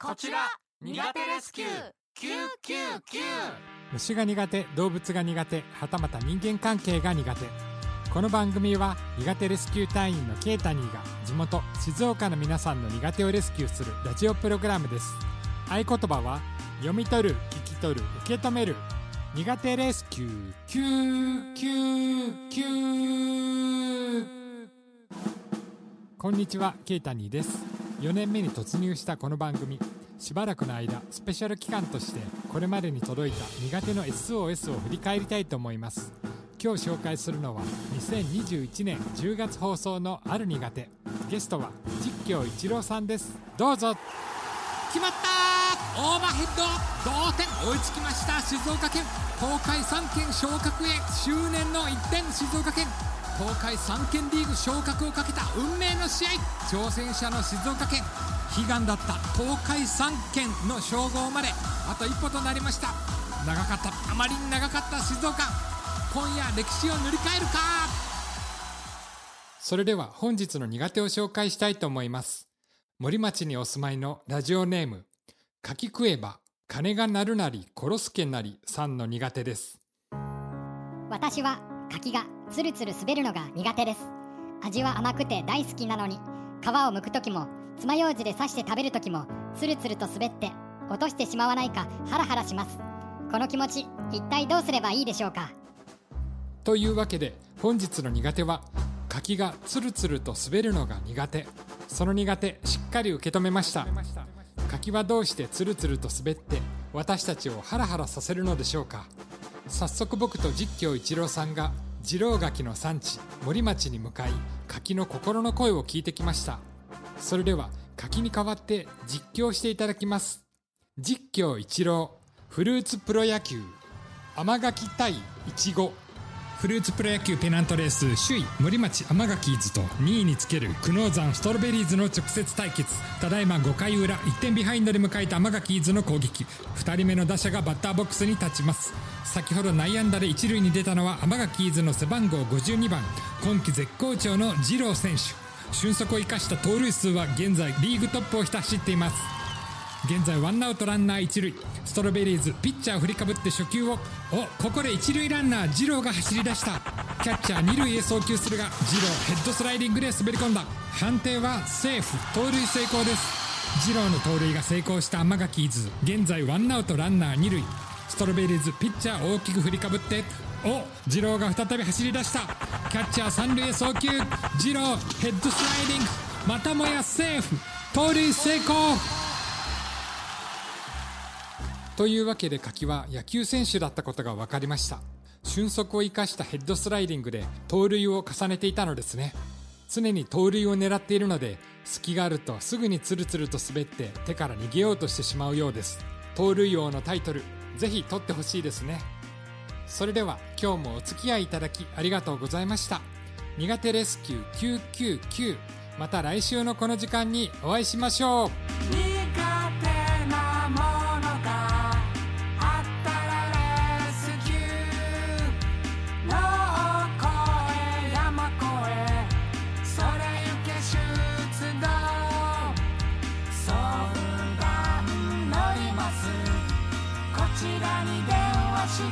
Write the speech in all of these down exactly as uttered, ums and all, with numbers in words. こちら苦手レスキューきゅうきゅうきゅう。虫が苦手、動物が苦手、はたまた人間関係が苦手。この番組は苦手レスキュー隊員のケータニーが地元静岡の皆さんの苦手をレスキューするラジオプログラムです。合言葉は読み取る、聞き取る、受け止める、苦手レスキューきゅうきゅうきゅう。こんにちは、ケータニーです。よねんめに突入したこの番組、しばらくの間スペシャル期間としてこれまでに届いた苦手の エスオーエス を振り返りたいと思います。今日紹介するのはにせんにじゅういちねんじゅうがつ放送のある苦手。ゲストは実況一郎さんです。どうぞ。決まった、オーバーヘッド同点、追いつきました。静岡県東海さんけん昇格へ、執念のいってん。静岡県東海さんけんリーグ昇格をかけた運命の試合。挑戦者の静岡県、悲願だった東海さんけんの称号まであと一歩となりました。長かった、あまりに長かった静岡、今夜歴史を塗り替えるか。それでは本日の苦手を紹介したいと思います。森町にお住まいのラジオネーム、かき食えば金が鳴るなり殺すけなりさんの苦手です。私は柿がつるつる滑るのが苦手です。味は甘くて大好きなのに、皮を剥くときも爪楊枝で刺して食べるときもつるつると滑って落としてしまわないかハラハラします。この気持ち、一体どうすればいいでしょうか。というわけで本日の苦手は柿がつるつると滑るのが苦手。その苦手、しっかり受け止めました。柿はどうしてつるつると滑って私たちをハラハラさせるのでしょうか。早速僕と実況一郎さんが二郎柿の産地森町に向かい、柿の心の声を聞いてきました。それでは柿に代わって実況していただきます。実況一郎、フルーツプロ野球甘柿対イチゴ。フルーツプロ野球ペナントレース首位森町甘柿伊豆とにいにつける久能山ストロベリーズの直接対決。ただいまごかい裏、いってんビハインドで迎えた甘柿伊豆の攻撃、ふたりめの打者がバッターボックスに立ちます。先ほど内野安打で一塁に出たのは甘柿伊豆の背番号ごじゅうにばん、今季絶好調の二郎選手。俊足を生かした盗塁数は現在リーグトップをひた走っています。現在ワンアウトランナー一塁、ストロベリーズピッチャーを振りかぶって初球を、おここで一塁ランナー二郎が走り出した。キャッチャー二塁へ送球するが、二郎ヘッドスライディングで滑り込んだ。判定はセーフ、盗塁成功です。二郎の盗塁が成功した甘柿伊豆、現在ワンアウトランナー二塁、ストロベリーズピッチャー大きく振りかぶって、お二郎が再び走り出した。キャッチャー三塁へ送球、二郎ヘッドスライディング、またもやセーフ、盗塁成功。というわけで柿は野球選手だったことが分かりました。俊足を生かしたヘッドスライディングで盗塁を重ねていたのですね。常に盗塁を狙っているので、隙があるとすぐにツルツルと滑って手から逃げようとしてしまうようです。盗塁王のタイトル、ぜひ取ってほしいですね。それでは今日もお付き合いいただきありがとうございました。苦手レスキューきゅうきゅうきゅう、また来週のこの時間にお会いしましょう。苦手なものがあったらレスキュー、脳越え山越えそれゆけ出動、相談乗ります、こちらに電話して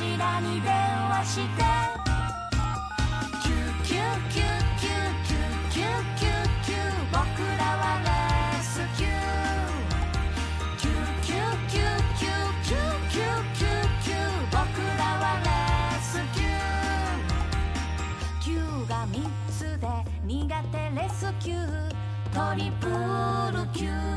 柱に電話して」「きゅうきゅうきゅうきゅうきゅうきゅうきゅうきゅう」「僕らはレスキュー」「きゅうきゅうきゅうきゅうきゅうきゅうきゅうきゅう」「僕らはレスキュー」「きゅうがみっつで苦手レスキュー」「トリプルきゅう」